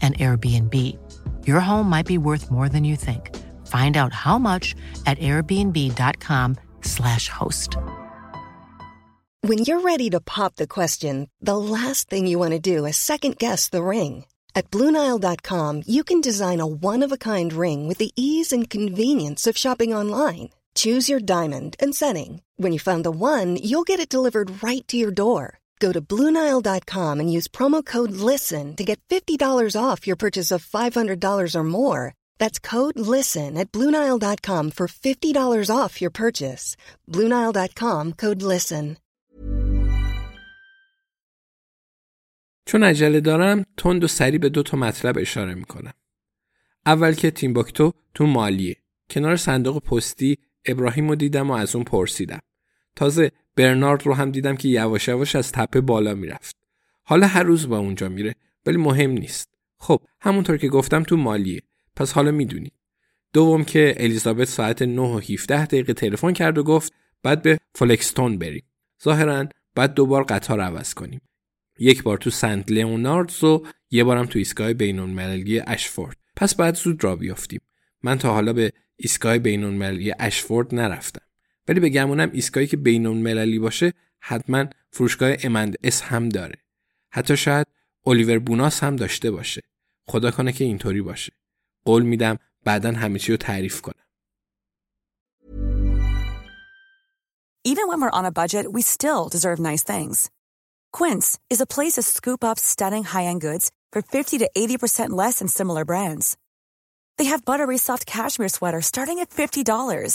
an Airbnb. Your home might be worth more than you think. Find out how much at airbnb.com/host. When you're ready to pop the question, the last thing you want to do is second-guess the ring. At BlueNile.com, you can design a one-of-a-kind ring with the ease and convenience of shopping online. Choose your diamond and setting. When you find the one, you'll get it delivered right to your door. Go to BlueNile.com and use promo code LISTEN to get $50 off your purchase of $500 or more. That's code LISTEN at BlueNile.com for $50 off your purchase. BlueNile.com, code LISTEN. چون عجله دارم، تند و سریع به دو تا مطلب اشاره میکنم. اول که تیمبوکتو تو مالیه. کنار صندوق پستی ابراهیم رو دیدم و از اون پرسیدم. تازه برنارد رو هم دیدم که یواش یواش از تپه بالا میرفت. حالا هر روز با اونجا میره، ولی مهم نیست. خب همونطور که گفتم تو مالیه، پس حالا میدونی. دوم که الیزابت ساعت 9:17 تلفن کرد و گفت بعد به فوکستون بریم. ظاهراً بعد دوبار قطار عوض کنیم. یک بار تو سنت لئوناردز و یه بارم تو ایستگاه بین‌المللی اشفورد. پس بعد زود راه بیافتیم. من تا حالا به ایستگاه بین‌المللی اشفورد نرفتم. ولی به گمونم ایستگاهی که بین‌المللی باشه حتما فروشگاه M&S هم داره. حتی شاید الیور بوناس هم داشته باشه. خدا کنه که اینطوری باشه. قول میدم بعداً همه چی رو تعریف کنم. Even when we're on a budget, we still deserve nice things. Quince is a place to scoop up stunning high-end goods for 50 to 80% less than similar brands. They have buttery soft cashmere sweaters starting at $50.